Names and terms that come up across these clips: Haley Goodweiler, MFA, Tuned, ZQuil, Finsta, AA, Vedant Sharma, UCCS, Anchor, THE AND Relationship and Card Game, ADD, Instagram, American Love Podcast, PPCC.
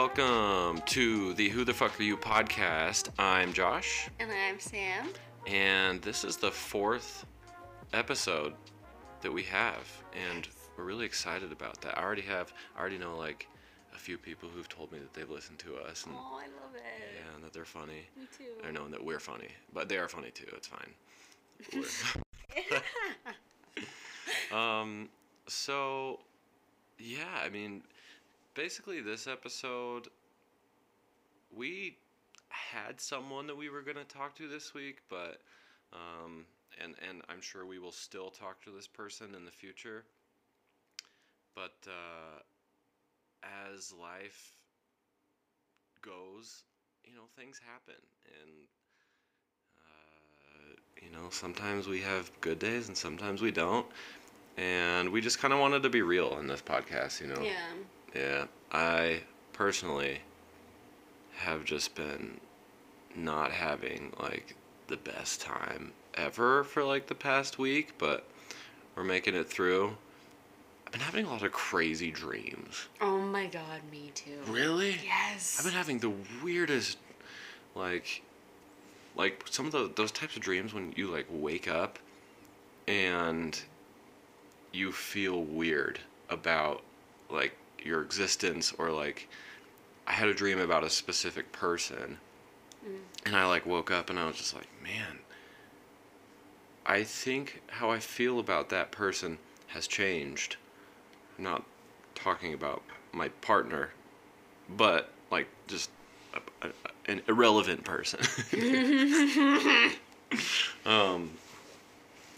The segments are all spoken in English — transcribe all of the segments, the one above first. Welcome to the Who the Fuck Are You podcast. I'm Josh. And I'm Sam. And this is the fourth episode that we have. And we're really excited about that. I already know like a few people who've told me that they've listened to us. And, oh, I love it. Yeah, and that they're funny. Me too. I know that we're funny. But they are funny too. It's fine. So, yeah, I mean, basically this episode, we had someone that we were going to talk to this week, but, and I'm sure we will still talk to this person in the future, but, as life goes, you know, things happen, and, you know, sometimes we have good days and sometimes we don't. And we just kind of wanted to be real in this podcast, you know? Yeah. Yeah. I personally have just been not having, like, the best time ever for, like, the past week, but we're making it through. I've been having a lot of crazy dreams. Oh, my God, me too. Really? Yes. I've been having the weirdest, like some of those types of dreams when you, like, wake up and you feel weird about, like, your existence, or, like, I had a dream about a specific person, and I, like, woke up and I was just like, man, I think how I feel about that person has changed. I'm not talking about my partner, but, like, just an irrelevant person.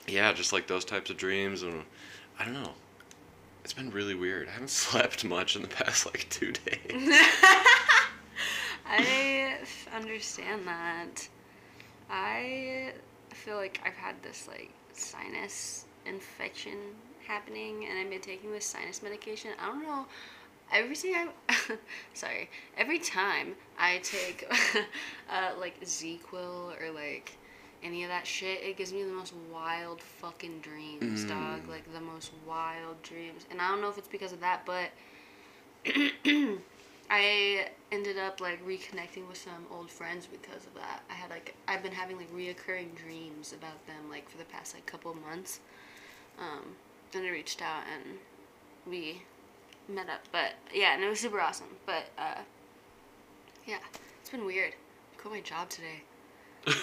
Yeah, just, like, those types of dreams, and I don't know. It's been really weird. I haven't slept much in the past, like, 2 days. I understand that. I feel like I've had this, like, sinus infection happening, and I've been taking this sinus medication. I don't know. Every time I take, like, ZQuil or, like, any of that shit, it gives me the most wild fucking dreams, dog. Like, the most wild dreams. And I don't know if it's because of that, but I ended up, like, reconnecting with some old friends because of that. I've been having, like, reoccurring dreams about them, like, for the past, like, couple of months. And I reached out, and we met up. But, yeah, and it was super awesome. But, yeah, it's been weird. I quit my job today. I'm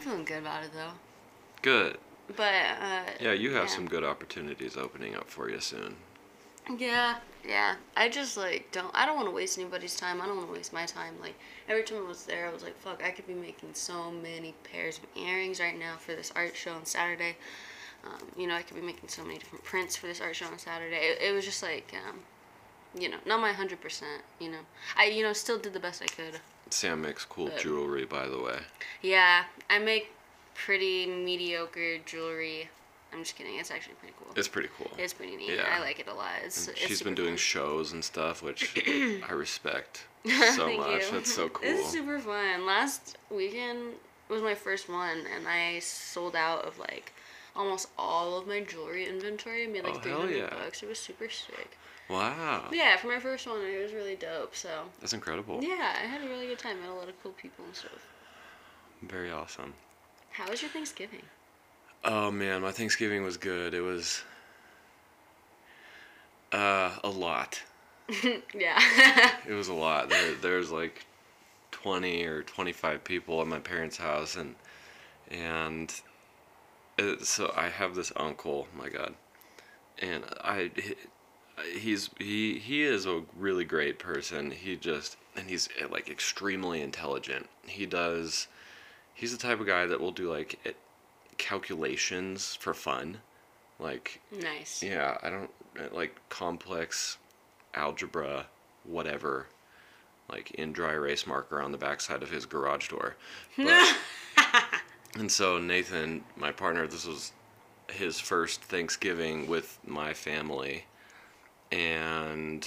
feeling good about it though. Good. But yeah, you have some good opportunities opening up for you soon. Yeah. I just like I don't want to waste anybody's time. I don't want to waste my time. Like every time I was there, I was like, fuck, I could be making so many pairs of earrings right now for this art show on Saturday. You know, I could be making so many different prints for this art show on Saturday. It was just like you know, not my 100%, you know. I, you know, still did the best I could. Sam makes cool jewelry, by the way. Yeah, I make pretty mediocre jewelry. I'm just kidding. It's actually pretty cool. It's pretty cool. It's pretty neat. Yeah. I like it a lot. She's been doing shows and stuff, which I respect so much. That's so cool. It's super fun. Last weekend was my first one, and I sold out of, like, almost all of my jewelry inventory. I made, like, $300. It was super sick. Wow. Yeah, for my first one, it was really dope, so. That's incredible. Yeah, I had a really good time. Met a lot of cool people and stuff. Very awesome. How was your Thanksgiving? Oh, man, my Thanksgiving was good. It was a lot. Yeah. It was a lot. There's like 20 or 25 people at my parents' house, so I have this uncle, my God, and He is a really great person. He's like extremely intelligent. He's the type of guy that will do like calculations for fun. Like, nice. Yeah, I don't like complex algebra, whatever, like in dry erase marker on the backside of his garage door. But, and so Nathan, my partner, this was his first Thanksgiving with my family. And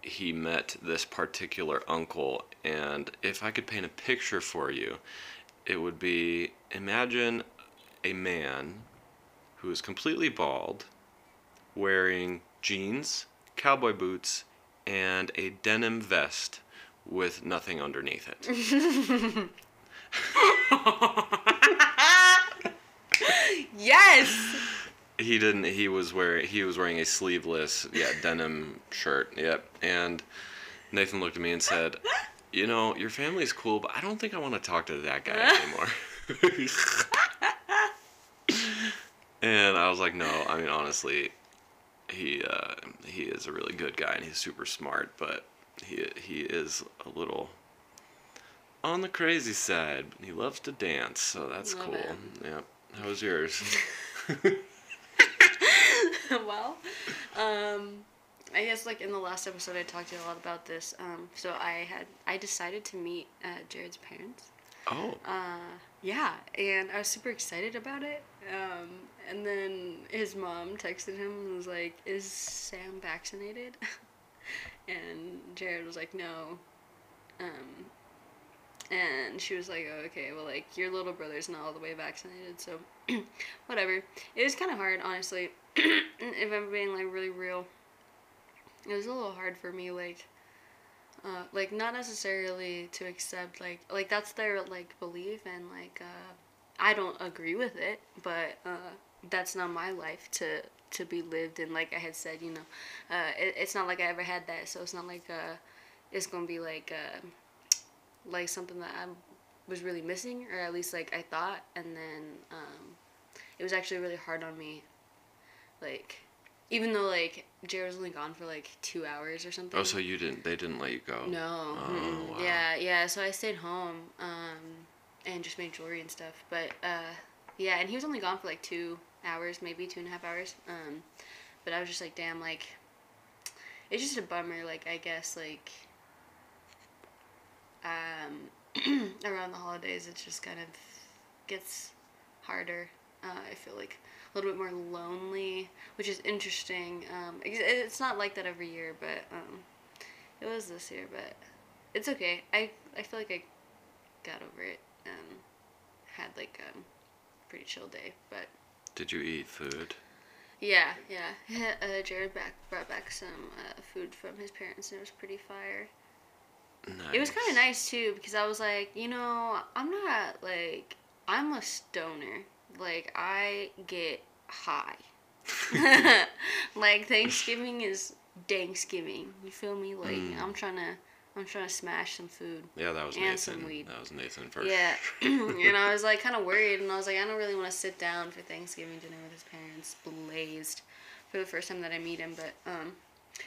he met this particular uncle, and if I could paint a picture for you, it would be, imagine a man who is completely bald, wearing jeans, cowboy boots, and a denim vest with nothing underneath it. Yes. He was wearing a sleeveless denim shirt. Yep. And Nathan looked at me and said, "You know, your family's cool, but I don't think I want to talk to that guy anymore." And I was like, "No, I mean honestly, he is a really good guy and he's super smart, but he is a little on the crazy side. He loves to dance, so that's cool." It. Yep. How was yours? Well, I guess like in the last episode I talked to you a lot about this. So I decided to meet Jared's parents. Oh. Yeah, and I was super excited about it. And then his mom texted him and was like, "Is Sam vaccinated?" And Jared was like, "No." And she was like, "Oh, okay, well, like, your little brother's not all the way vaccinated, so whatever." It was kind of hard, honestly, if I'm being, like, really real. It was a little hard for me, like, not necessarily to accept, like, that's their, like, belief, and, like, I don't agree with it, but that's not my life to be lived, and like I had said, you know, it's not like I ever had that, so it's not like it's going to be, like something that I was really missing, or at least like I thought. And then it was actually really hard on me, like, even though like Jared was only gone for like 2 hours or something. Oh, so they didn't let you go? No. Oh, wow. Yeah so I stayed home and just made jewelry and stuff, but yeah, and he was only gone for like 2 hours, maybe 2.5 hours. But I was just like, damn, like, it's just a bummer, like, I guess, like, around the holidays it just kind of gets harder. I feel like a little bit more lonely, which is interesting. It's not like that every year, but it was this year, but it's okay. I feel like I got over it. Had like a pretty chill day. But did you eat food? Yeah. Jared brought back some food from his parents, and it was pretty fire. Nice. It was kind of nice too, because I was like, you know, I'm not like, I'm a stoner. Like, I get high. Like, Thanksgiving is Thanksgiving. You feel me? Like, I'm trying to smash some food. Yeah, that was and Nathan. Some weed. That was Nathan first. Yeah. And I was like kind of worried, and I was like, I don't really want to sit down for Thanksgiving dinner with his parents, blazed, for the first time that I meet him. But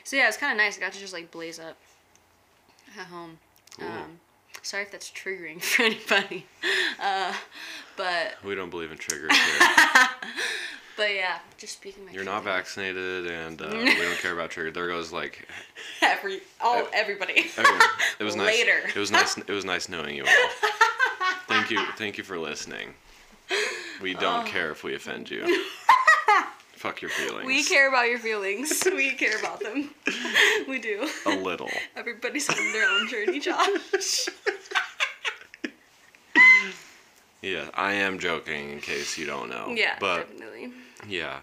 so yeah, it was kind of nice. I got to just like blaze up at home. Sorry if that's triggering for anybody, but we don't believe in triggers here. But yeah, just speaking my you're not vaccinated, and we don't care about triggers. There goes like everybody. Everyone. It was nice. Later. It was nice knowing you all. Thank you for listening. We don't care if we offend you. Fuck your feelings. We care about your feelings. We care about them. We do. A little. Everybody's on their own journey, Josh. Yeah, I am joking in case you don't know. Yeah, but, definitely. Yeah.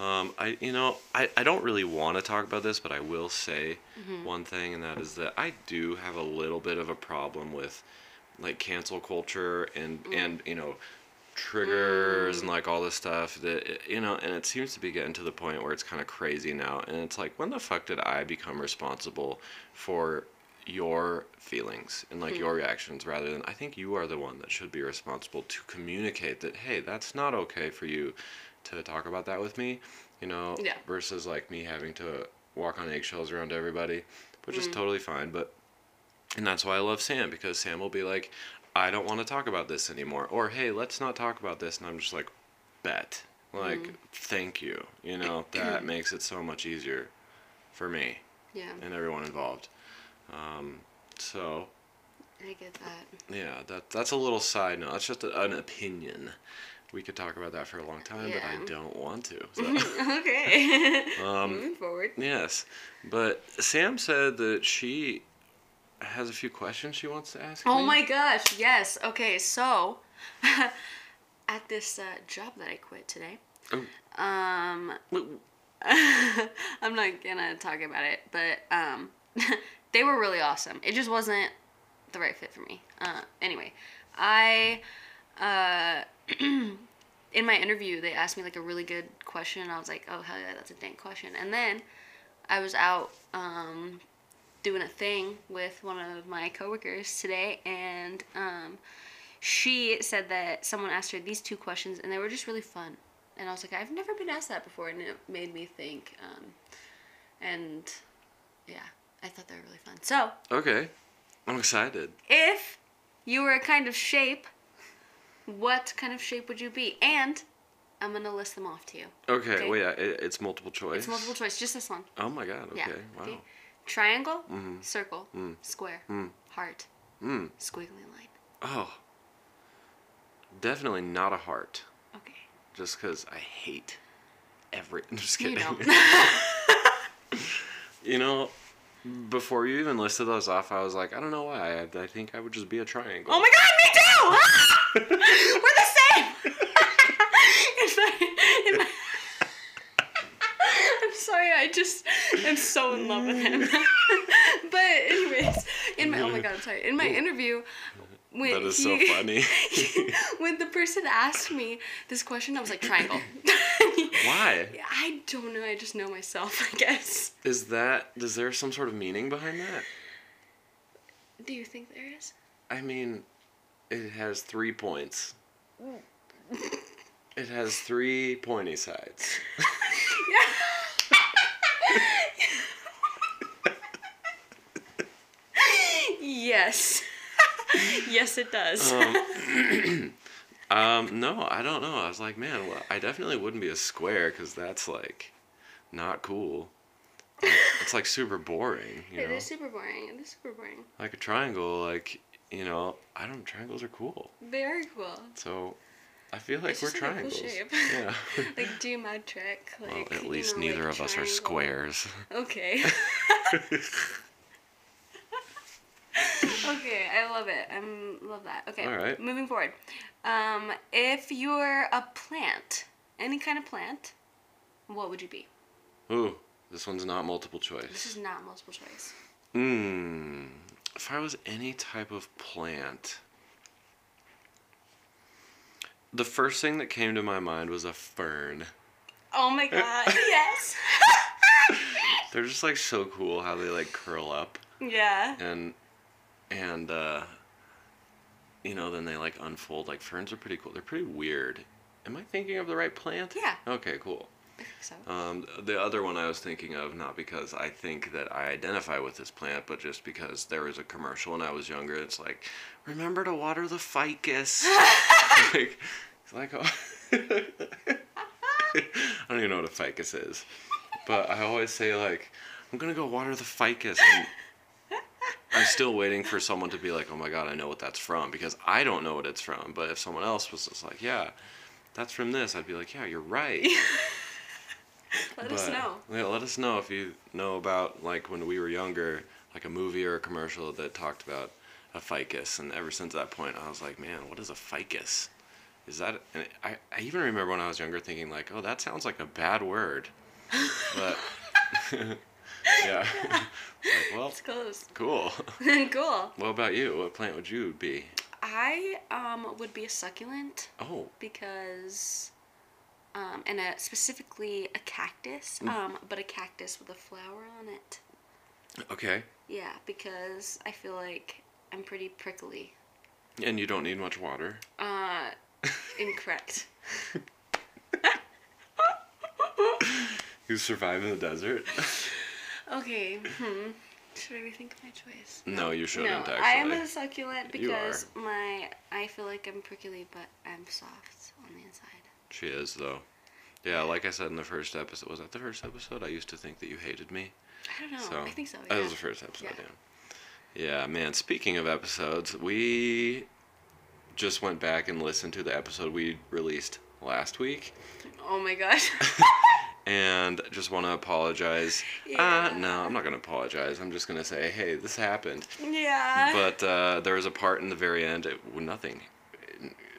I don't really want to talk about this, but I will say one thing, and that is that I do have a little bit of a problem with, like, cancel culture and you know, triggers and like all this stuff that, you know, and it seems to be getting to the point where it's kind of crazy now, and it's like, when the fuck did I become responsible for your feelings and like your reactions, rather than, I think you are the one that should be responsible to communicate that, hey, that's not okay for you to talk about that with me, you know, versus like me having to walk on eggshells around everybody, which is totally fine. But, and that's why I love Sam, because Sam will be like, I don't want to talk about this anymore. Or, hey, let's not talk about this. And I'm just like, bet. Like, thank you. You know, that makes it so much easier for me. Yeah. And everyone involved. So. I get that. Yeah, that's a little side note. That's just an opinion. We could talk about that for a long time, but I don't want to. So. Okay. Moving forward. Yes. But Sam said that she has a few questions she wants to ask me. My gosh, yes. Okay, so at this job that I quit today, I'm not gonna talk about it, but they were really awesome. It just wasn't the right fit for me. Anyway, in my interview, they asked me, like, a really good question, and I was like, oh, hell yeah, that's a dang question. And then I was out doing a thing with one of my coworkers today, and she said that someone asked her these two questions, and they were just really fun. And I was like, I've never been asked that before, and it made me think. And, yeah, I thought they were really fun. So. Okay. I'm excited. If you were a kind of shape, what kind of shape would you be? And I'm going to list them off to you. Okay. Well, yeah, it's multiple choice. It's multiple choice. Just this one. Oh, my God. Okay. Yeah. Wow. Okay. Triangle, circle, square, heart, squiggly line. Oh. Definitely not a heart. Okay. Just because I hate I'm just kidding. You don't. You know, before you even listed those off, I was like, I don't know why. I think I would just be a triangle. Oh, my God. Me too! We're the same. I'm sorry, I just am so in love with him. But anyways, oh my God, I'm sorry. In my interview, that is so funny. When the person asked me this question, I was like, triangle. Why? I don't know. I just know myself, I guess. Is there some sort of meaning behind that? Do you think there is? I mean, it has 3 points. It has 3 pointy sides. Yes. Yes, it does. No, I don't know. I was like, man, well, I definitely wouldn't be a square because that's, like, not cool. It's, like, super boring. It is super boring. It is super boring. Like a triangle, like... You know, I don't. Triangles are cool. They are cool. So, I feel like we're triangles. Cool shape. Yeah. Like do my trick. Like, well, at least neither like of us are squares. Okay. Okay, I love it. Love that. Okay. All right. Moving forward, if you're a plant, any kind of plant, what would you be? Ooh, this one's not multiple choice. This is not multiple choice. If I was any type of plant, the first thing that came to my mind was a fern. Oh my God, yes. They're just, like, so cool how they, like, curl up. Yeah. And you know, then they, like, unfold. Like, ferns are pretty cool. They're pretty weird. Am I thinking of the right plant? Yeah. Okay, cool. I think so. The other one I was thinking of, not because I think that I identify with this plant, but just because there was a commercial when I was younger. It's like, remember to water the ficus. like oh. I don't even know what a ficus is, but I always say, like, I'm gonna go water the ficus. And I'm still waiting for someone to be like, oh my God, I know what that's from, because I don't know what it's from. But if someone else was just like, yeah, that's from this, I'd be like, yeah, you're right. Let us know. Yeah, let us know if you know about, like, when we were younger, like a movie or a commercial that talked about a ficus. And ever since that point, I was like, man, what is a ficus? Is that... And I even remember when I was younger thinking, like, oh, that sounds like a bad word. But... yeah. Like, well... It's close. Cool. Cool. What about you? What plant would you be? I would be a succulent. Oh. Because... and specifically a cactus, but a cactus with a flower on it. Okay. Yeah, because I feel like I'm pretty prickly. And you don't need much water. Incorrect. You survive in the desert. Okay. Should I rethink my choice? No, you shouldn't, actually. No, I am a succulent because I feel like I'm prickly, but I'm soft on the inside. She is, though. Yeah, like I said in the first episode. Was that the first episode? I used to think that you hated me. I don't know. So, I think so, yeah. That was the first episode, yeah. Yeah, man, speaking of episodes, we just went back and listened to the episode we released last week. Oh, my gosh. And just want to apologize. Yeah. No, I'm not going to apologize. I'm just going to say, hey, this happened. Yeah. But there was a part in the very end, nothing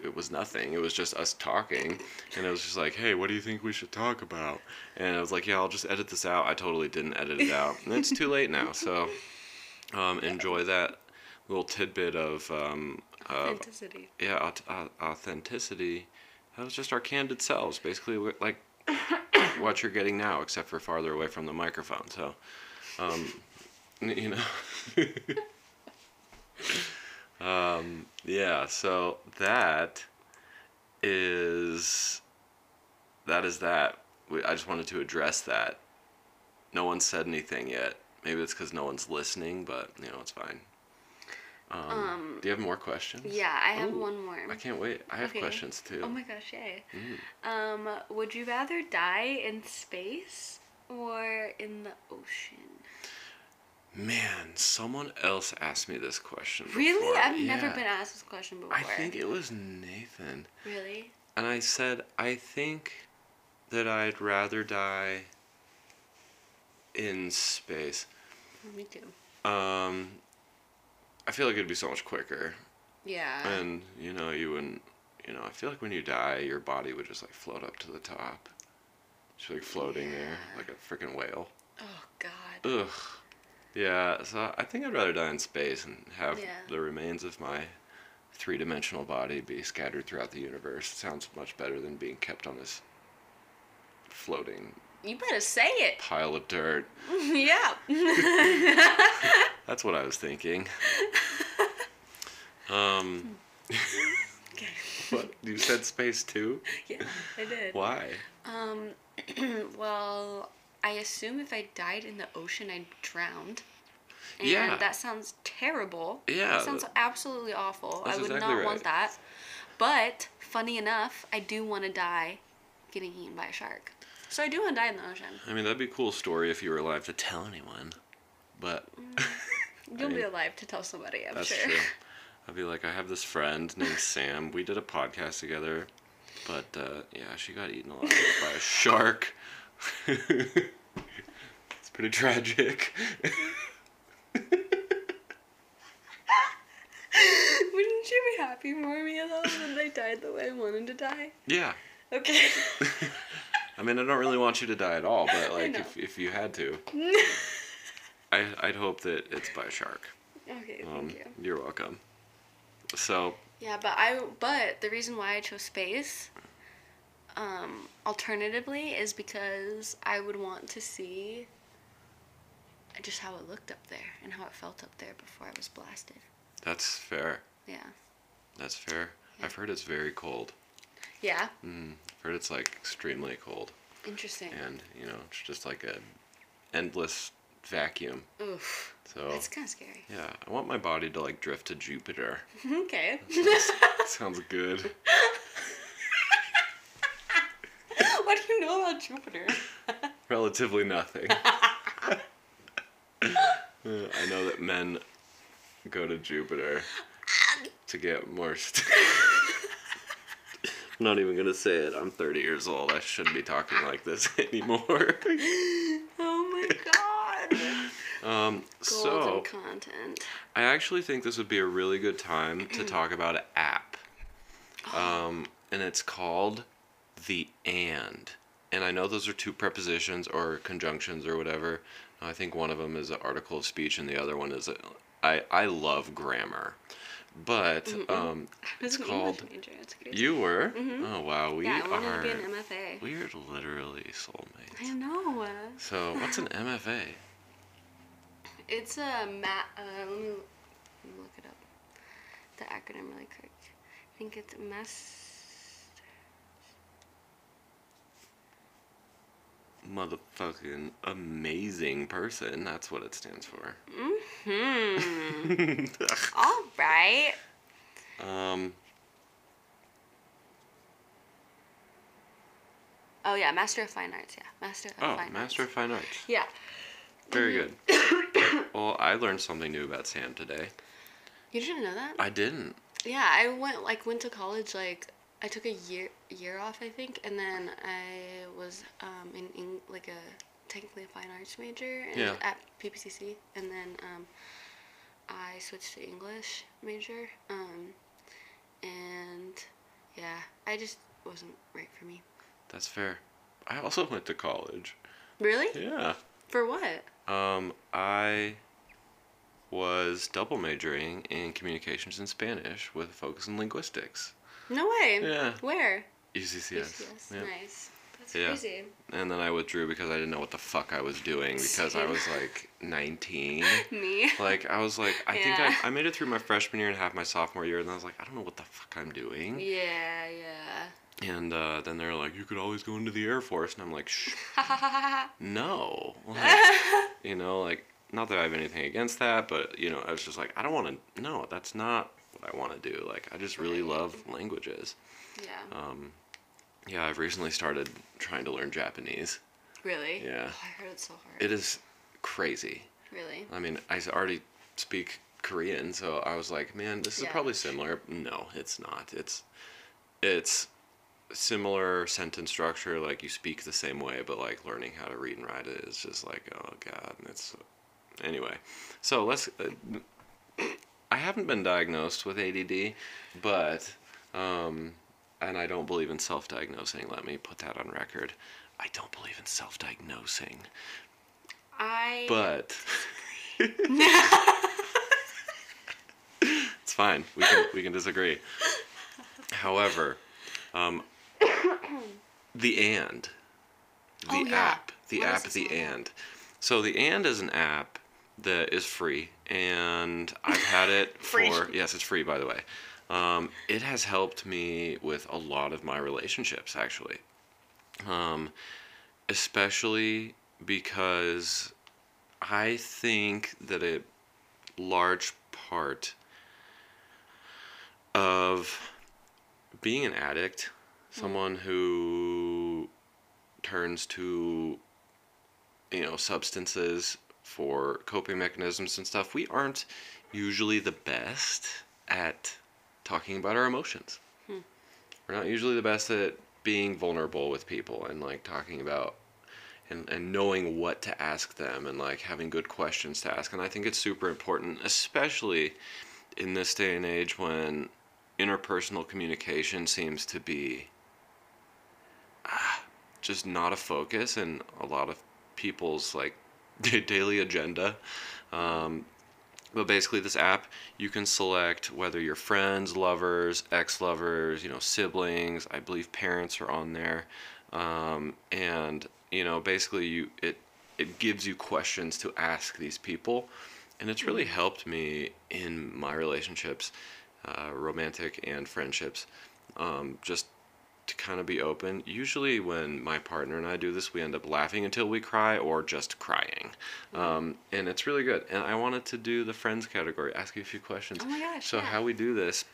it was nothing. It was just us talking, and it was just like, hey, what do you think we should talk about? And I was like, yeah, I'll just edit this out. I totally didn't edit it out, and it's too late now. So enjoy that little tidbit of authenticity. Authenticity. That was just our candid selves, basically, like what you're getting now, except for farther away from the microphone. So, you know. So that is that. I just wanted to address that. No one said anything yet. Maybe it's because no one's listening, but, you know, it's fine. Do you have more questions? Yeah, I have one more. I can't wait. I have questions, too. Oh, my gosh, yay. Mm. Would you rather die in space or in the ocean? Man, someone else asked me this question before. Really? I've never been asked this question before. I think it was Nathan. Really? And I said, I think that I'd rather die in space. Me too. I feel like it'd be so much quicker. Yeah. And, you know, you wouldn't, you know, I feel like when you die, your body would just, like, float up to the top. Just, like, floating there, like a freaking whale. Oh, God. Ugh. Yeah, so I think I'd rather die in space and have the remains of my three-dimensional body be scattered throughout the universe. It sounds much better than being kept on this floating... You better say it. Pile of dirt. Yeah. That's what I was thinking. Okay. What? You said space too? Yeah, I did. Why? Well, I assume if I died in the ocean, I'd drowned. And that sounds terrible. Yeah. That sounds absolutely awful. I would not want that. But, funny enough, I do want to die getting eaten by a shark. So I do want to die in the ocean. I mean, that'd be a cool story if you were alive to tell anyone, but... You'll be alive to tell somebody, I'm sure. That's true. I'd be like, I have this friend named Sam. We did a podcast together, but, she got eaten alive by a shark. It's pretty tragic. Wouldn't you be happy for me, though, that I died the way I wanted to die? Yeah. Okay. I mean, I don't really want you to die at all, but, like, if you had to, I'd hope that it's by a shark. Okay, thank you. You're welcome. So... Yeah, but the reason why I chose space, alternatively, is because I would want to see just how it looked up there and how it felt up there before I was blasted. That's fair. Yeah. That's fair. Yeah. I've heard it's very cold. Yeah. I've heard it's, like, extremely cold. Interesting. And, you know, it's just like a endless vacuum. Oof. So that's kind of scary. Yeah. I want my body to, like, drift to Jupiter. Okay. Sounds good. What do you know about Jupiter? Relatively nothing. I know that men go to Jupiter to get more I'm not even going to say it. I'm 30 years old. I shouldn't be talking like this anymore. Oh, my God. Golden content. I actually think this would be a really good time to talk about an app. And it's called The And. And I know those are two prepositions or conjunctions or whatever. I think one of them is an article of speech and the other one is... I love grammar. But it's called. You were. Mm-hmm. Oh wow, I wanted to be an MFA. We are literally soulmates. I know. So what's an MFA? It's a let me look it up. The acronym really quick. I think it's motherfucking amazing person. That's what it stands for. All right. Oh, yeah. Master of Fine Arts. Yeah. Master of Fine Arts. Yeah. Very good. Well, I learned something new about Sam today. You didn't know that? I didn't. Yeah. I went to college, I took a year off, I think, and then I was technically a fine arts major at PPCC, and then I switched to English major, and Yeah, I just wasn't right for me. That's fair. I also went to college. Really? Yeah. For what? I was double majoring in communications and Spanish with a focus in linguistics. No way. Yeah. Where? UCCS. UCCS. Yeah. Nice. That's crazy. And then I withdrew because I didn't know what the fuck I was doing because I was like 19. Me. Like I was like I think I made it through my freshman year and half my sophomore year, and I was like, I don't know what the fuck I'm doing. Yeah, yeah. And then they're like, you could always go into the Air Force. And I'm like, shh, no. Like, you know, like, not that I have anything against that, but, you know, I was just like, I don't want to, no, that's not what I want to do. Like, I just really love languages. Yeah. Yeah, I've recently started trying to learn Japanese. Really? Yeah. Oh, I heard it's so hard. It is crazy. Really? I mean, I already speak Korean, so I was like, man, this is probably similar. No, it's not. It's similar sentence structure, like you speak the same way, but like learning how to read and write it is just like, oh god. And it's anyway, so let's I haven't been diagnosed with ADD, but and I don't believe in self-diagnosing. Let me put that on record. I don't believe in self-diagnosing. But it's fine, we can disagree. However, The And app. So The And is an app that is free, and I've had it for... Yes, it's free, by the way. It has helped me with a lot of my relationships, actually. Especially because I think that a large part of being an addict... Someone who turns to, you know, substances for coping mechanisms and stuff, we aren't usually the best at talking about our emotions. We're not usually the best at being vulnerable with people and, like, talking about and knowing what to ask them and, like, having good questions to ask. And I think it's super important, especially in this day and age when interpersonal communication seems to be... just not a focus in a lot of people's like daily agenda. But basically this app, you can select whether you're friends, lovers, ex-lovers, you know, siblings, I believe parents are on there. And you know, basically it gives you questions to ask these people, and it's really helped me in my relationships, romantic and friendships, just to kind of be open. Usually when my partner and I do this, we end up laughing until we cry or just crying. And it's really good. And I wanted to do the friends category, ask you a few questions. Oh my gosh, so how we do this,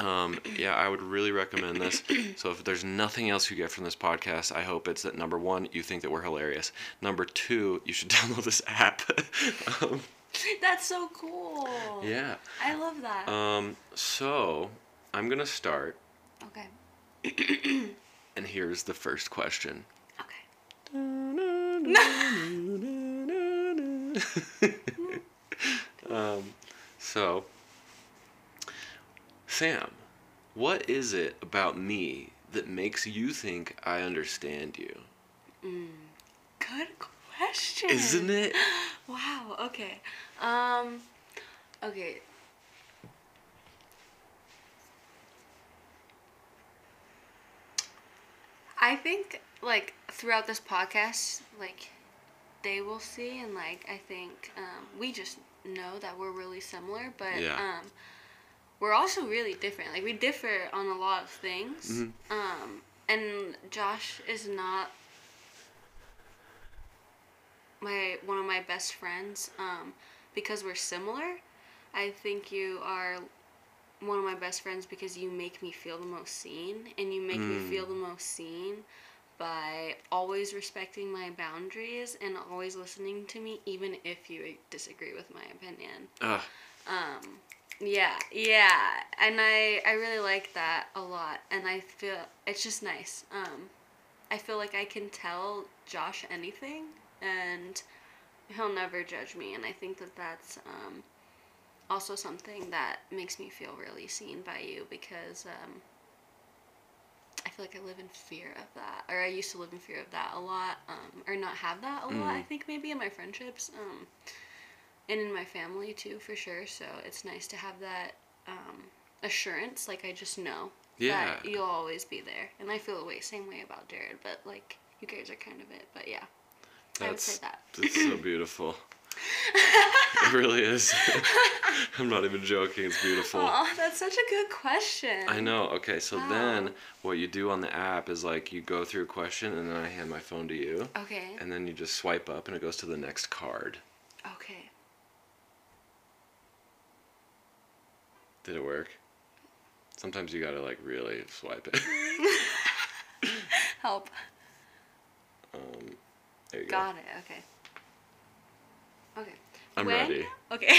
I would really recommend this. So if there's nothing else you get from this podcast, I hope it's that, number one, you think that we're hilarious. Number two, you should download this app. That's so cool. Yeah. I love that. So I'm going to start. Okay. And here's the first question. Okay. So, Sam, what is it about me that makes you think I understand you? Good question. Isn't it? Wow. Okay. Okay. I think, like, throughout this podcast, like, they will see, and, like, I think we just know that we're really similar, but we're also really different. Like, we differ on a lot of things, and Josh is not one of my best friends, because we're similar. I think you are one of my best friends because you make me feel the most seen, and you make me feel the most seen by always respecting my boundaries and always listening to me, even if you disagree with my opinion. And I really like that a lot, and I feel it's just nice. I feel like I can tell Josh anything, and he'll never judge me, and I think that that's also something that makes me feel really seen by you, because feel like I live in fear of that, or I used to live in fear of that a lot, or not have that a lot, I think, maybe in my friendships, and in my family too, for sure. So it's nice to have that assurance, like I just know that you'll always be there. And I feel the same way about Jared, but like you guys are kind of it, but yeah, I would say that. That's so beautiful. It really is. I'm not even joking. It's beautiful. Oh, that's such a good question. I know. Okay, so then what you do on the app is like you go through a question, and then I hand my phone to you. Okay. And then you just swipe up, and it goes to the next card. Okay. Did it work? Sometimes you gotta like really swipe it. Help. There you go. Got it. Okay. Okay. I'm ready. Okay.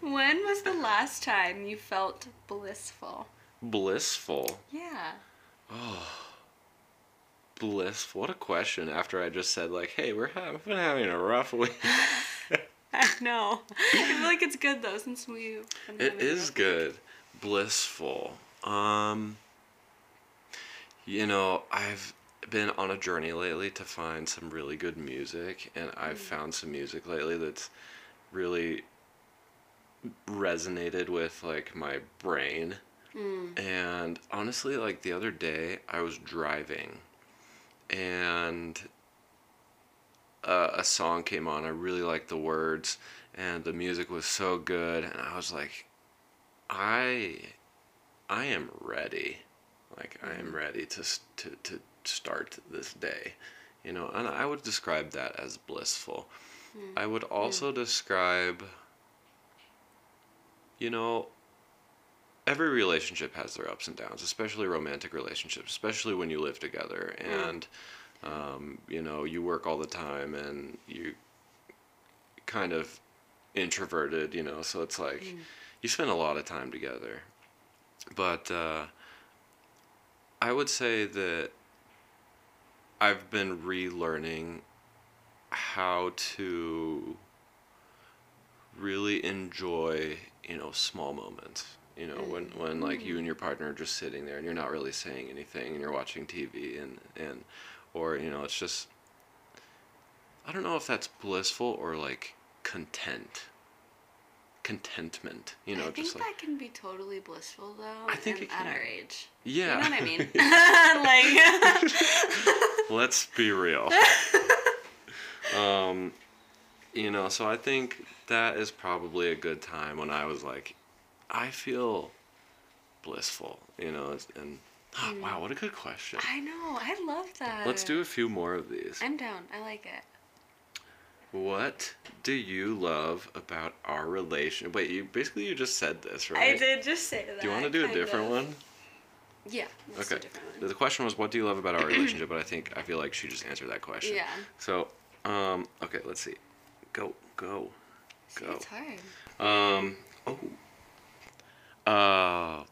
When was the last time you felt blissful? Blissful? Yeah. Oh. Blissful. What a question. After I just said, like, hey, I've been having a rough week. I know. I feel like it's good, though, since we've been having a rough week. It is good. Blissful. You know, I've been on a journey lately to find some really good music, and I've found some music lately that's really resonated with like my brain. And honestly, like the other day I was driving and a song came on. I really liked the words and the music was so good, and I was like, I am ready. Like I am ready to start this day, you know, and I would describe that as blissful. I would also describe, you know, every relationship has their ups and downs, especially romantic relationships, especially when you live together and, you know, you work all the time and you kind of introverted, you know, so it's like you spend a lot of time together. But I would say that I've been relearning how to really enjoy, you know, small moments. You know, when like you and your partner are just sitting there and you're not really saying anything and you're watching TV and or, you know, it's just, I don't know if that's blissful or like contentment, you know, just like I think that can be totally blissful though. I think it can. At our age. Yeah. You know what I mean? Like let's be real. You know, so I think that is probably a good time when I was like, I feel blissful, you know, and wow, what a good question. I know. I love that. Let's do a few more of these. I'm down. I like it. What do you love about our relationship? Wait, you just said this, right? I did just say that. Do you want to do a different one? Yeah. Okay. A different one. The question was, what do you love about our relationship? But I feel like she just answered that question. Yeah. So, okay, let's see. Go. See, it's hard.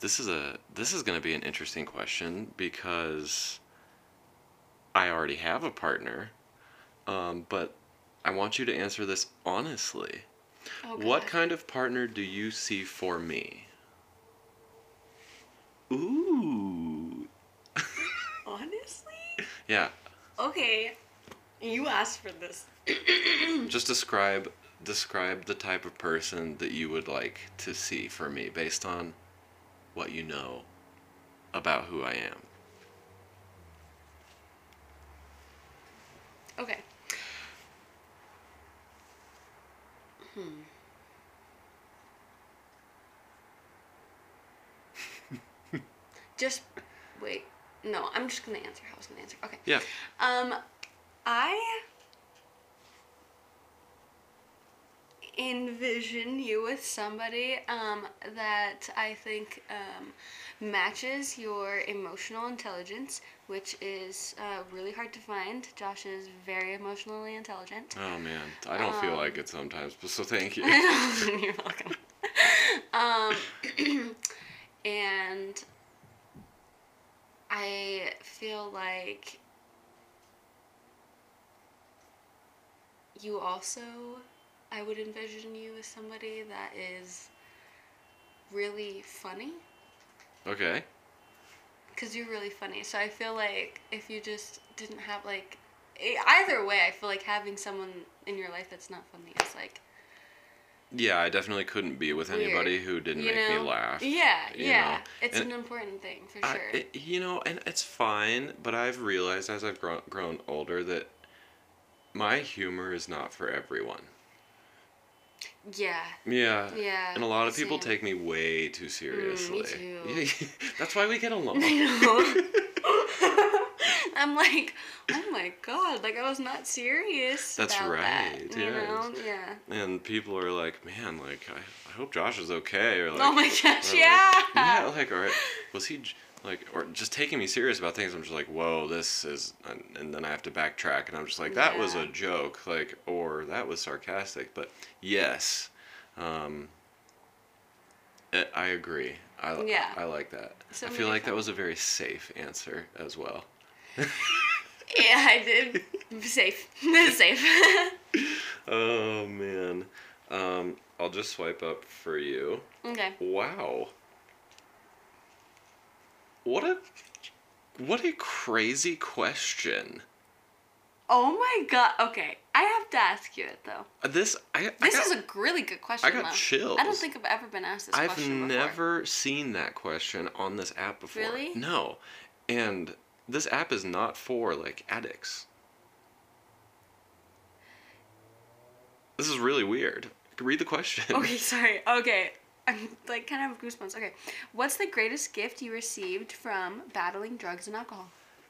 This is gonna be an interesting question because I already have a partner, but I want you to answer this honestly. Oh, what kind of partner do you see for me? Ooh. Honestly? Yeah. Okay. You asked for this. Just describe the type of person that you would like to see for me based on what you know about who I am. Okay. Just wait. No, I'm just gonna answer how I was gonna answer. Okay. Yeah. I envision you with somebody that I think matches your emotional intelligence, which is really hard to find. Josh is very emotionally intelligent. Oh man, I don't feel like it sometimes, but so thank you. You're welcome. And I feel like you also, I would envision you as somebody that is really funny. Okay. because you're really funny. So I feel like if you just didn't have, like, either way, I feel like having someone in your life that's not funny is, like... Yeah, I definitely couldn't be with anybody who didn't make me laugh. Yeah. It's an important thing, for sure. And it's fine, but I've realized as I've grown older that my humor is not for everyone. Yeah. And a lot of people take me way too seriously. Me too. That's why we get along. I know. I'm like, oh my God, like, I was not serious about that. That's right. Yeah. And people are like, man, like, I hope Josh is okay. Or like, oh my gosh, all right, was he... Like, or just taking me serious about things, I'm just like, whoa, this is, and then I have to backtrack, and I'm just like, that was a joke, like, or that was sarcastic, but yes, I agree. I like that. So I feel like that was a very safe answer as well. Yeah, I did. Safe. Oh, man. I'll just swipe up for you. Okay. Wow. What a crazy question. Oh my God. Okay. I have to ask you it, though. This is a really good question, I got chills. I don't think I've ever been asked this question before. I've never seen that question on this app before. Really? No. And this app is not for, like, addicts. This is really weird. Read the question. Okay, sorry. Okay. I'm, like, kind of goosebumps. Okay. What's the greatest gift you received from battling drugs and alcohol?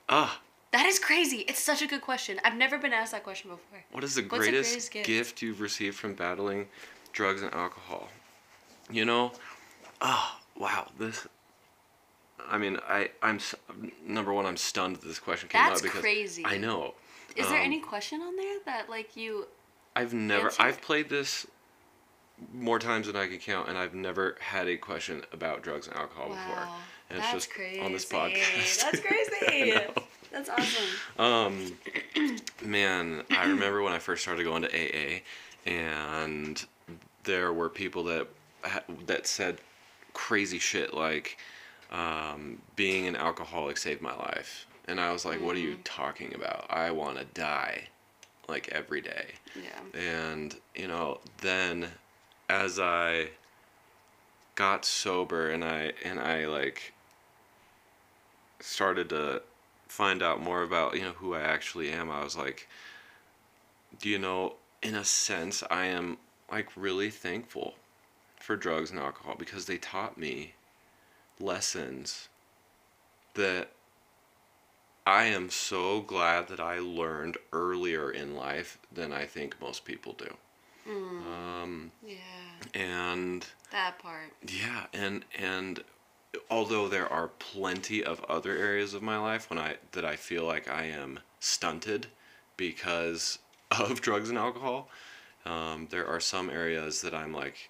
That is crazy. It's such a good question. I've never been asked that question before. What's the greatest gift you've received from battling drugs and alcohol? Number one, I'm stunned that this question came up. That's crazy. I know. Is there any question on there that, like, you... I've played this more times than I can count, and I've never had a question about drugs and alcohol before. And that's just crazy. On this podcast. That's crazy. That's awesome. Man, I remember when I first started going to AA, and there were people that said crazy shit like, being an alcoholic saved my life. And I was like, what are you talking about? I want to die, like, every day. Yeah. And, then... As I got sober and I like started to find out more about, who I actually am, I was like, in a sense, I am, like, really thankful for drugs and alcohol because they taught me lessons that I am so glad that I learned earlier in life than I think most people do. And that part. Yeah, and although there are plenty of other areas of my life that I feel like I am stunted because of drugs and alcohol, there are some areas that I'm like,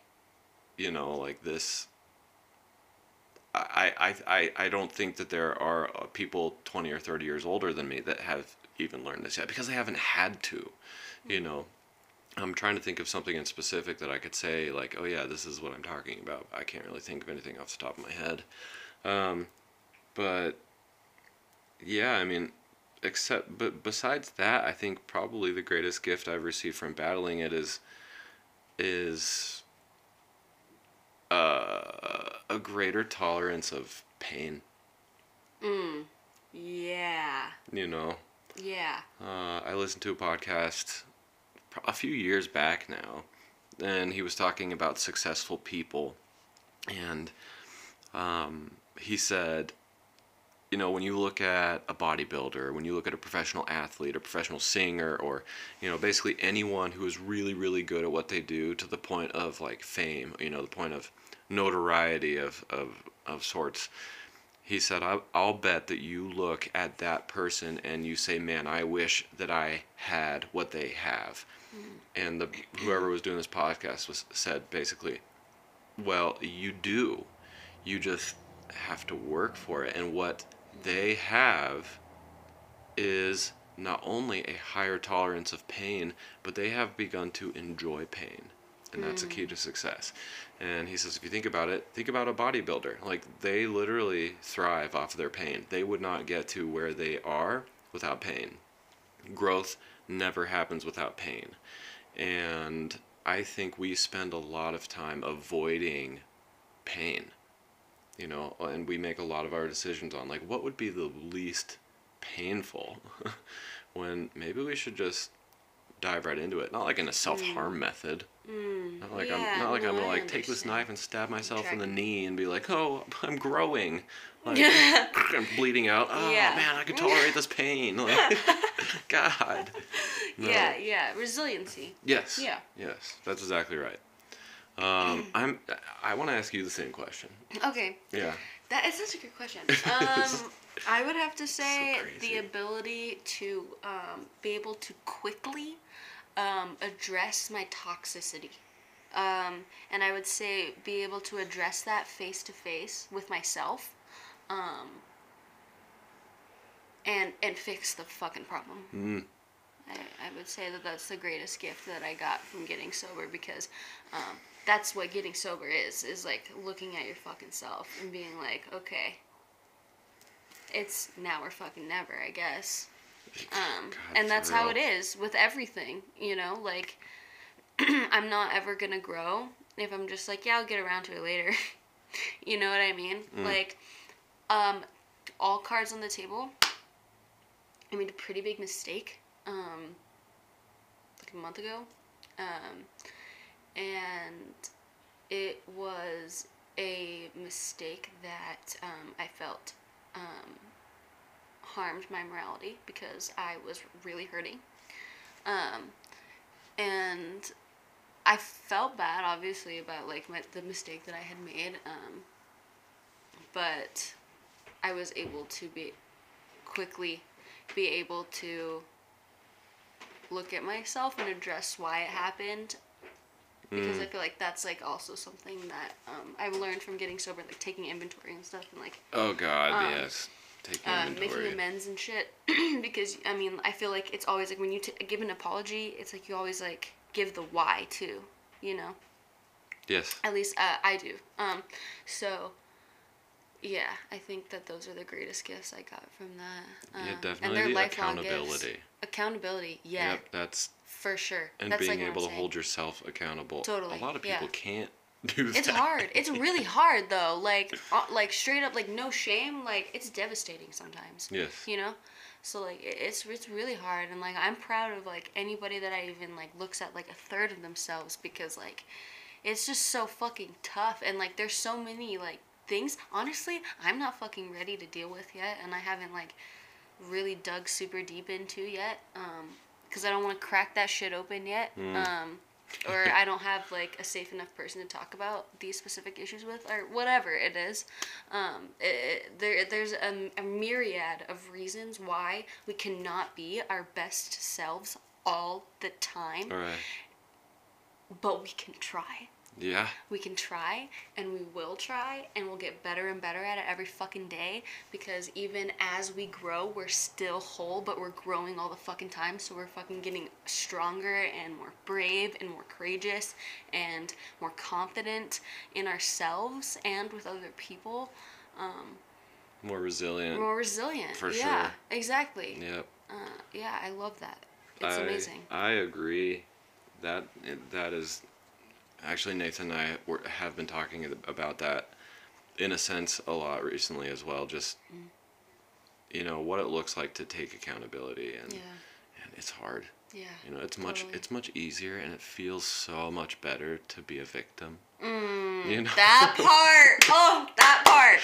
like this. I don't think that there are people 20 or 30 years older than me that have even learned this yet because they haven't had to, I'm trying to think of something in specific that I could say, like, oh yeah, this is what I'm talking about. I can't really think of anything off the top of my head. But yeah, I mean, but besides that, I think probably the greatest gift I've received from battling it is a greater tolerance of pain. Yeah. Yeah. I listened to a podcast a few years back now, and he was talking about successful people, and he said, when you look at a bodybuilder, when you look at a professional athlete, a professional singer, or basically anyone who is really, really good at what they do to the point of, like, fame, the point of notoriety of sorts, he said, I'll bet that you look at that person and you say, man, I wish that I had what they have. And whoever was doing this podcast said basically, well, you do. You just have to work for it. And what they have is not only a higher tolerance of pain, but they have begun to enjoy pain. And that's a key to success. And he says, if you think about it, think about a bodybuilder. Like, they literally thrive off of their pain. They would not get to where they are without pain. Growth never happens without pain. And I think we spend a lot of time avoiding pain, you know, and we make a lot of our decisions on, like, what would be the least painful when maybe we should just dive right into it. Not like in a self-harm method. Not like I'm gonna like take this knife and stab myself in the knee and be like, oh, I'm growing, like I'm bleeding out. Oh man, I can tolerate this pain. Like, God. No. Yeah. Resiliency. Yes. Yeah. Yes, that's exactly right. I want to ask you the same question. Okay. Yeah. That is such a good question. I would have to say the ability to be able to quickly address my toxicity. And I would say be able to address that face to face with myself, and fix the fucking problem. I would say that that's the greatest gift that I got from getting sober, because that's what getting sober is like looking at your fucking self and being like, okay, it's now or fucking never, I guess. God, and that's how it is with everything, you know, like, I'm not ever gonna grow if I'm just like, yeah, I'll get around to it later. You know what I mean? Like, all cards on the table. I made a pretty big mistake, like a month ago. And it was a mistake that, I felt, harmed my morality because I was really hurting. And I felt bad, obviously, about, like, the mistake that I had made. But I was able to quickly be able to look at myself and address why it happened. Because I feel like that's, like, also something that I've learned from getting sober, like, taking inventory and stuff. And, like, oh, God, yes. Making amends and shit, because I mean, I feel like it's always like when you give an apology, it's like you always like give the why too, you know. Yes. At least I do. So yeah, I think that those are the greatest gifts I got from that. Yeah, definitely. And they're lifelong gifts. Accountability. Yeah. Yep, that's for sure. And that's being like able to hold yourself accountable. Totally. A lot of people can't. It's hard. It's really hard though. Like straight up, like no shame. Like it's devastating sometimes. Yes. You know, so like it's really hard. And like I'm proud of like anybody that I even like looks at like a third of themselves, because like it's just so fucking tough. And like there's so many like things. Honestly, I'm not fucking ready to deal with yet, and I haven't like really dug super deep into yet. 'Cause I don't want to crack that shit open yet. Or I don't have, like, a safe enough person to talk about these specific issues with, or whatever it is. There's a myriad of reasons why we cannot be our best selves all the time. All right. But we can try. Yeah. We can try, and we will try, and we'll get better and better at it every fucking day, because even as we grow, we're still whole, but we're growing all the fucking time, so we're fucking getting stronger and more brave and more courageous and more confident in ourselves and with other people. More resilient. More resilient. For sure. Yeah, exactly. Yep. Yeah, I love that. It's amazing. I agree. That is... Actually, Nathan and I have been talking about that, in a sense, a lot recently as well. Just, you know, what it looks like to take accountability, and it's hard. Yeah. You know, it's much easier, and it feels so much better to be a victim. You know? That part. Oh, that part.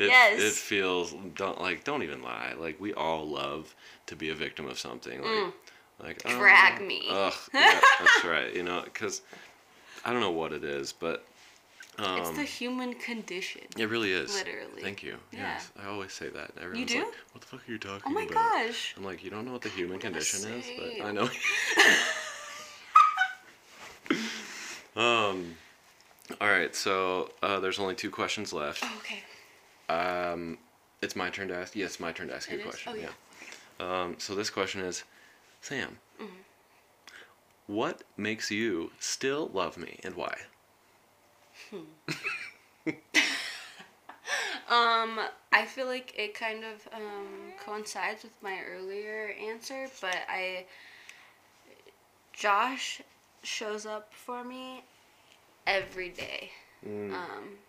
Yes. It feels don't even lie. Like we all love to be a victim of something. Like drag me. Ugh. Yeah, that's right. You know, because. I don't know what it is, but... it's the human condition. It really is. Literally. Thank you. Yeah. Yes. I always say that. Everyone's you do? Like, what the fuck are you talking about? Oh my gosh. I'm like, you don't know what the human condition is, but I know. All right, so there's only two questions left. Oh, okay. It's my turn to ask. Yes, my turn to ask you a question. Oh, yeah. So this question is, Sam, What makes you still love me and why? I feel like it kind of coincides with my earlier answer, but Josh shows up for me every day. And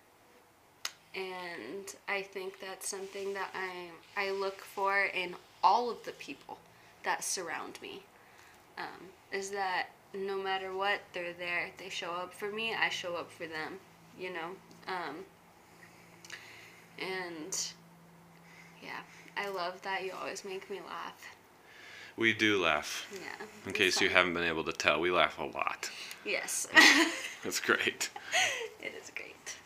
I think that's something that I look for in all of the people that surround me, is that no matter what, they're there. They show up for me. I show up for them, you know? And yeah, I love that you always make me laugh. We do laugh. Yeah. In case you haven't been able to tell, we laugh a lot. Yes. That's great. It is great.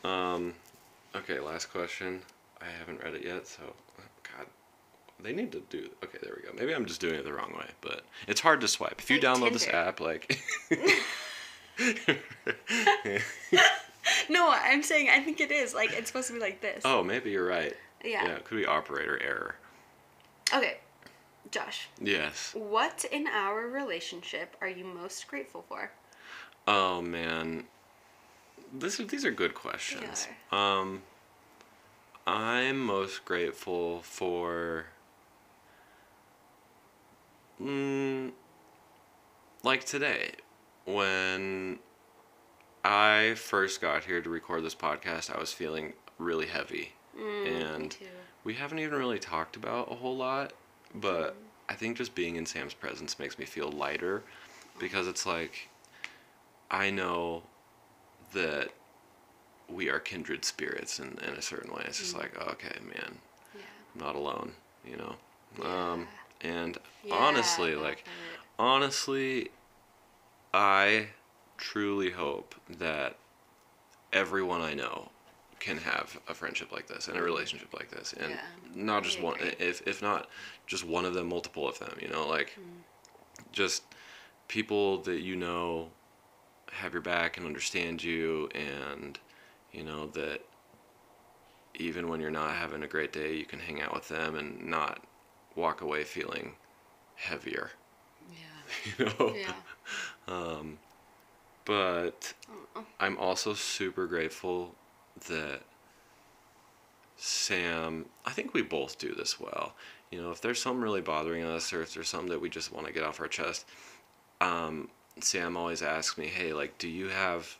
Okay, last question. I haven't read it yet, so... God, they need to do... Okay, there we go. Maybe I'm just doing it the wrong way, but it's hard to swipe. If you download Tinder. This app, like... No, I'm saying I think it is. Like, it's supposed to be like this. Oh, maybe you're right. Yeah. Yeah, it could be operator error. Okay, Josh. Yes. What in our relationship are you most grateful for? Oh, man... These are good questions. Yeah. I'm most grateful for, like today, when I first got here to record this podcast, I was feeling really heavy, and we haven't even really talked about a whole lot, but I think just being in Sam's presence makes me feel lighter, because it's like, I know that we are kindred spirits in a certain way. It's just like, okay, man, I'm not alone, you know? And honestly, I truly hope that everyone I know can have a friendship like this and a relationship like this. And not just one, if not just one of them, multiple of them, you know? Like, just people that you know have your back and understand you, and you know that even when you're not having a great day, you can hang out with them and not walk away feeling heavier. You know? But I'm also super grateful that Sam, I think we both do this well. You know, if there's something really bothering us, or if there's something that we just want to get off our chest, Sam always asks me, hey, like, do you have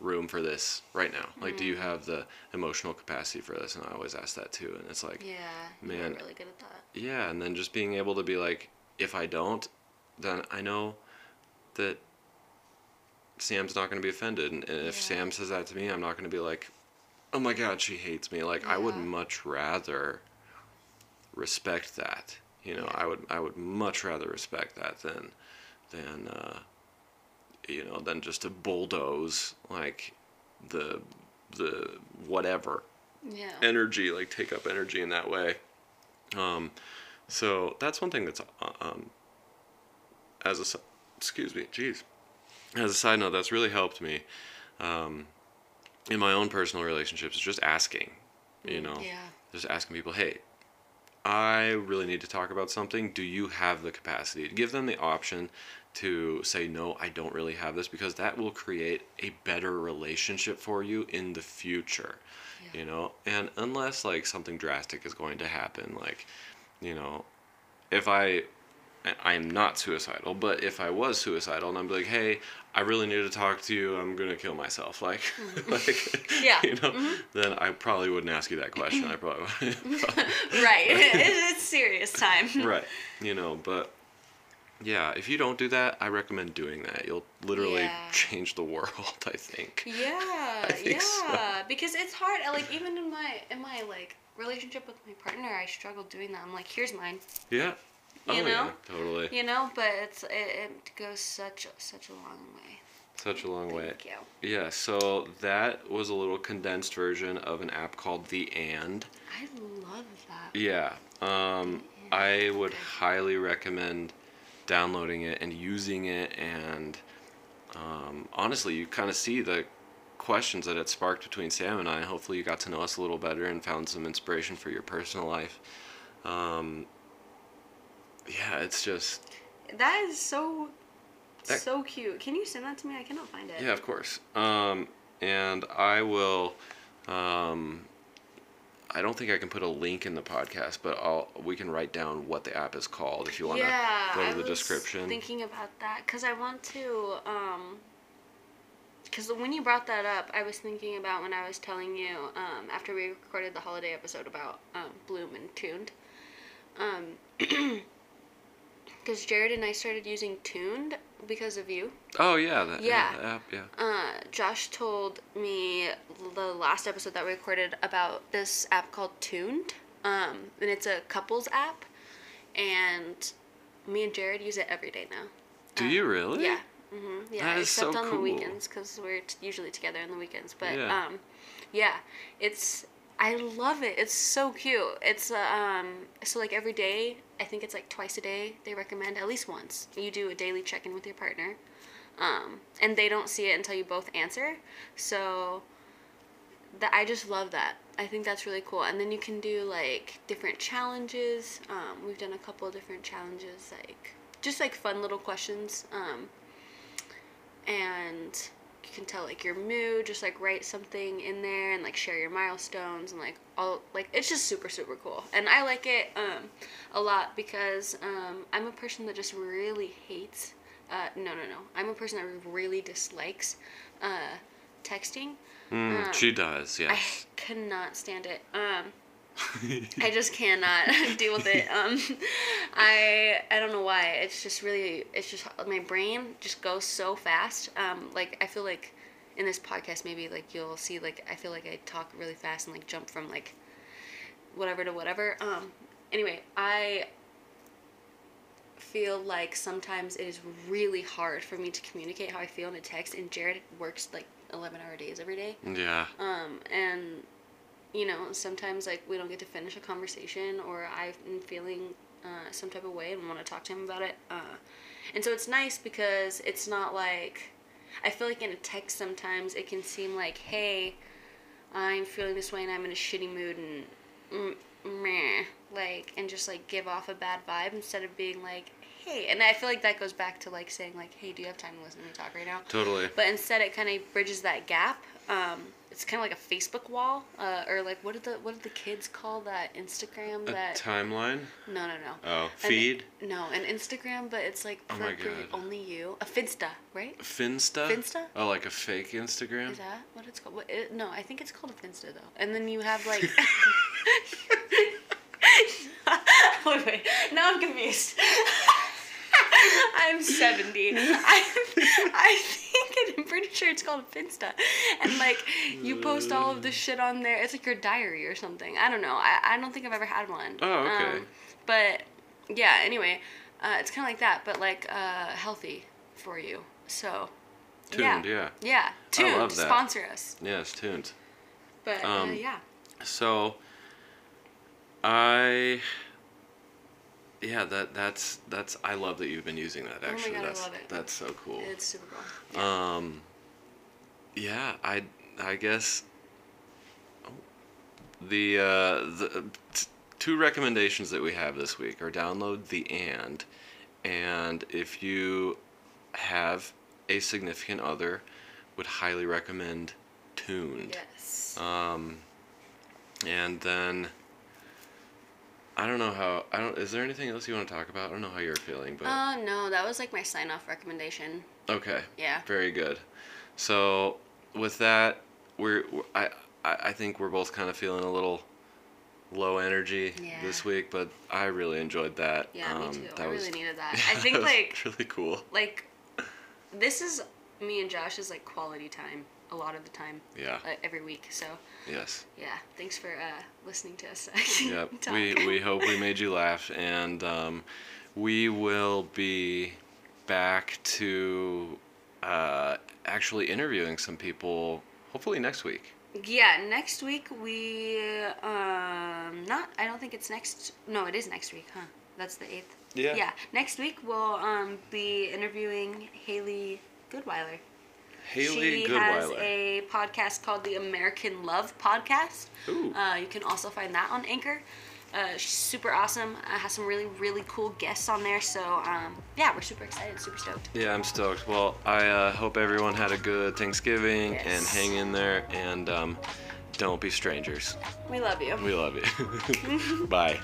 room for this right now? Like, do you have the emotional capacity for this? And I always ask that too. And it's like, man, you're really good at that. Yeah. And then just being able to be like, if I don't, then I know that Sam's not going to be offended. And if Sam says that to me, I'm not going to be like, oh my God, she hates me. Like, I would much rather respect that. You know, I would much rather respect that than you know, than just to bulldoze, like, the whatever energy, like, take up energy in that way. So that's one thing that's, as a side note, that's really helped me, in my own personal relationships, is just asking, you know, just asking people, hey, I really need to talk about something. Do you have the capacity? Give them the option to say, no, I don't really have this, because that will create a better relationship for you in the future, you know? And unless, like, something drastic is going to happen, like, you know, if I'm not suicidal, but if I was suicidal and I'm like, hey, I really need to talk to you, I'm going to kill myself. Like, you know, then I probably wouldn't ask you that question. I probably wouldn't. Right. It's serious time. Right. You know, but yeah, if you don't do that, I recommend doing that. You'll literally change the world, I think. Yeah. I think so. Because it's hard. Like, even in my like relationship with my partner, I struggle doing that. I'm like, here's mine. Yeah. You know? Yeah, totally. You know, but it goes such a long way. Such a long way. Thank you. Yeah, so that was a little condensed version of an app called The And. I love that. Yeah. I would highly recommend downloading it and using it, and honestly, you kind of see the questions that it sparked between Sam and I. Hopefully you got to know us a little better and found some inspiration for your personal life. Yeah, it's just... That is so That's so cute. Can you send that to me? I cannot find it. Yeah, of course. And I will. I don't think I can put a link in the podcast, but we can write down what the app is called if you want to go to the description. Yeah, I was thinking about that because I want to. Because when you brought that up, I was thinking about when I was telling you after we recorded the holiday episode about Bloom and Tuned. Because Jared and I started using Tuned because of you. Oh, yeah. The app, yeah. Josh told me the last episode that we recorded about this app called Tuned. And it's a couples app. And me and Jared use it every day now. Do you really? Yeah. Mm-hmm. Yeah, that is so cool. Except on the weekends because we're usually together on the weekends. But, yeah. I love it. It's so cute. It's, so like every day, I think it's like twice a day, they recommend at least once. You do a daily check-in with your partner. And they don't see it until you both answer. So I just love that. I think that's really cool. And then you can do like different challenges. We've done a couple of different challenges, like just like fun little questions. And you can tell, like, your mood, just, like, write something in there and, like, share your milestones and, like, all, like, it's just super, super cool. And I like it a lot because I'm a person that just really hates, I'm a person that really dislikes texting. She does, yes. I cannot stand it. I just cannot deal with it. I don't know why. It's just my brain just goes so fast. Like I feel like in this podcast maybe like you'll see like I feel like I talk really fast and like jump from like whatever to whatever. Anyway, I feel like sometimes it is really hard for me to communicate how I feel in a text, and Jared works like 11-hour days every day. Yeah. And you know, sometimes, like, we don't get to finish a conversation, or I'm feeling some type of way and want to talk to him about it. And so it's nice because it's not like... I feel like in a text sometimes it can seem like, hey, I'm feeling this way and I'm in a shitty mood and meh, like, and just, like, give off a bad vibe instead of being like, hey. And I feel like that goes back to, like, saying, like, hey, do you have time to listen to me talk right now? Totally. But instead it kind of bridges that gap. It's kind of like a Facebook wall, or like what did the kids call that Instagram? That timeline? No. Oh, feed? No, an Instagram, but it's like only you. A Finsta, right? Finsta? Oh, like a fake Instagram? Is that what it's called? No, I think it's called a Finsta though. And then you have like. Wait. Now I'm confused. I'm 70. I'm pretty sure it's called Finsta. And, like, you post all of this shit on there. It's like your diary or something. I don't know. I don't think I've ever had one. Oh, okay. But, yeah, anyway, it's kind of like that, but, like, healthy for you. So, Tuned, yeah. Yeah, Tuned. I love that. Sponsor us. Yes, Tuned. But, yeah. So, yeah, that's I love that you've been using that, actually. Oh my God, I love it. That's so cool. It's super cool. Yeah. Yeah, I guess the two recommendations that we have this week are download The AND, and if you have a significant other, would highly recommend Tuned. Yes. And then is there anything else you want to talk about? I don't know how you're feeling, but... Oh, no, that was like my sign-off recommendation. Okay. Yeah. Very good. So, with that, I think we're both kind of feeling a little low energy this week, but I really enjoyed that. Yeah, me too. I really needed that. Yeah, I think, like... really cool. Like, this is me and Josh's, like, quality time. A lot of the time. Yeah. Every week, so. Yes. Yeah. Thanks for listening to us. Yep. Talk. We hope we made you laugh, and we will be back to actually interviewing some people hopefully next week. Yeah, next week we I don't think it's next. No, it is next week, huh? That's the 8th. Yeah. Yeah. Next week we'll be interviewing Haley Goodweiler. She has a podcast called the American Love Podcast. Ooh. You can also find that on Anchor. She's super awesome. Has some really, really cool guests on there. So, yeah, we're super excited, super stoked. Yeah, I'm stoked. Well, I hope everyone had a good Thanksgiving and hang in there and don't be strangers. We love you. We love you. Bye.